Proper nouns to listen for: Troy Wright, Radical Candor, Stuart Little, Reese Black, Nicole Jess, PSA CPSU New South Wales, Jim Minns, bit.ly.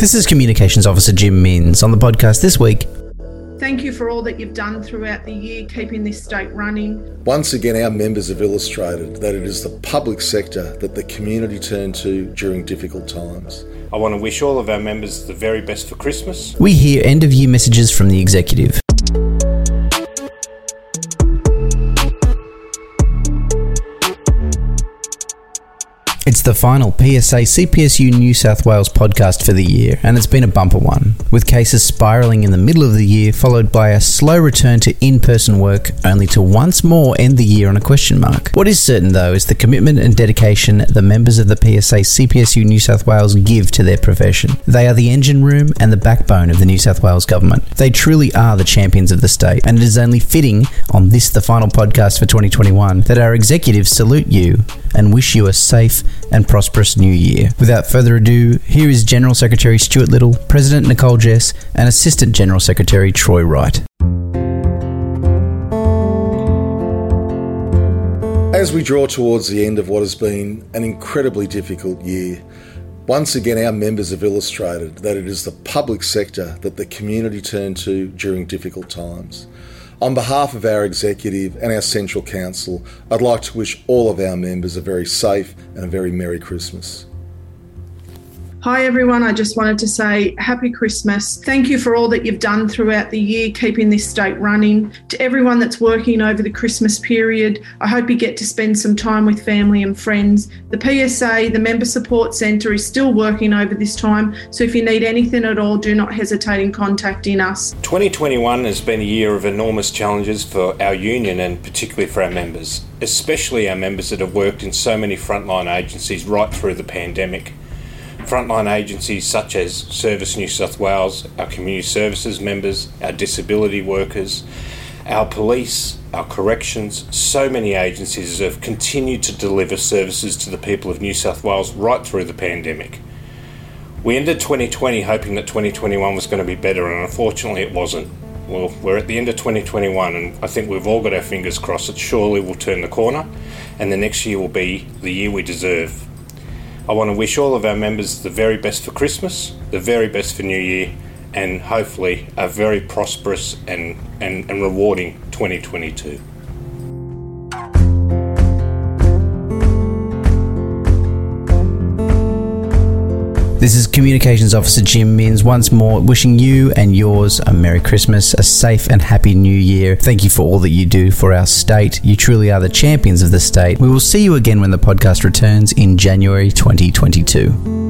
This is Communications Officer Jim Minns on the podcast this week. Thank you for all that you've done throughout the year, keeping this state running. Once again, our members have illustrated that it is the public sector that the community turn to during difficult times. I want to wish all of our members the very best for Christmas. We hear end-of-year messages from the executive. It's the final PSA CPSU New South Wales podcast for the year, and it's been a bumper one, with cases spiralling in the middle of the year, followed by a slow return to in-person work, only to once more end the year on a question mark. What is certain, though, is the commitment and dedication the members of the PSA CPSU New South Wales give to their profession. They are the engine room and the backbone of the New South Wales government. They truly are the champions of the state, and it is only fitting, on this, the final podcast for 2021, that our executives salute you and wish you a safe and prosperous new year. Without further ado, here is General Secretary Stuart Little, President Nicole Jess, and Assistant General Secretary Troy Wright. As we draw towards the end of what has been an incredibly difficult year, once again our members have illustrated that it is the public sector that the community turn to during difficult times. On behalf of our executive and our Central Council, I'd like to wish all of our members a very safe and a very Merry Christmas. Hi everyone, I just wanted to say Happy Christmas. Thank you for all that you've done throughout the year, keeping this state running. To everyone that's working over the Christmas period, I hope you get to spend some time with family and friends. The PSA, the Member Support Centre, is still working over this time, so if you need anything at all, do not hesitate in contacting us. 2021 has been a year of enormous challenges for our union and particularly for our members, especially our members that have worked in so many frontline agencies right through the pandemic. Frontline agencies such as Service New South Wales, our community services members, our disability workers, our police, our corrections, so many agencies have continued to deliver services to the people of New South Wales right through the pandemic. We ended 2020 hoping that 2021 was going to be better, and unfortunately it wasn't. Well, we're at the end of 2021 and I think we've all got our fingers crossed that surely we'll turn the corner and the next year will be the year we deserve. I want to wish all of our members the very best for Christmas, the very best for New Year, and hopefully a very prosperous and rewarding 2022. This is Communications Officer Jim Minns once more wishing you and yours a Merry Christmas, a safe and happy New Year. Thank you for all that you do for our state. You truly are the champions of the state. We will see you again when the podcast returns in January 2022.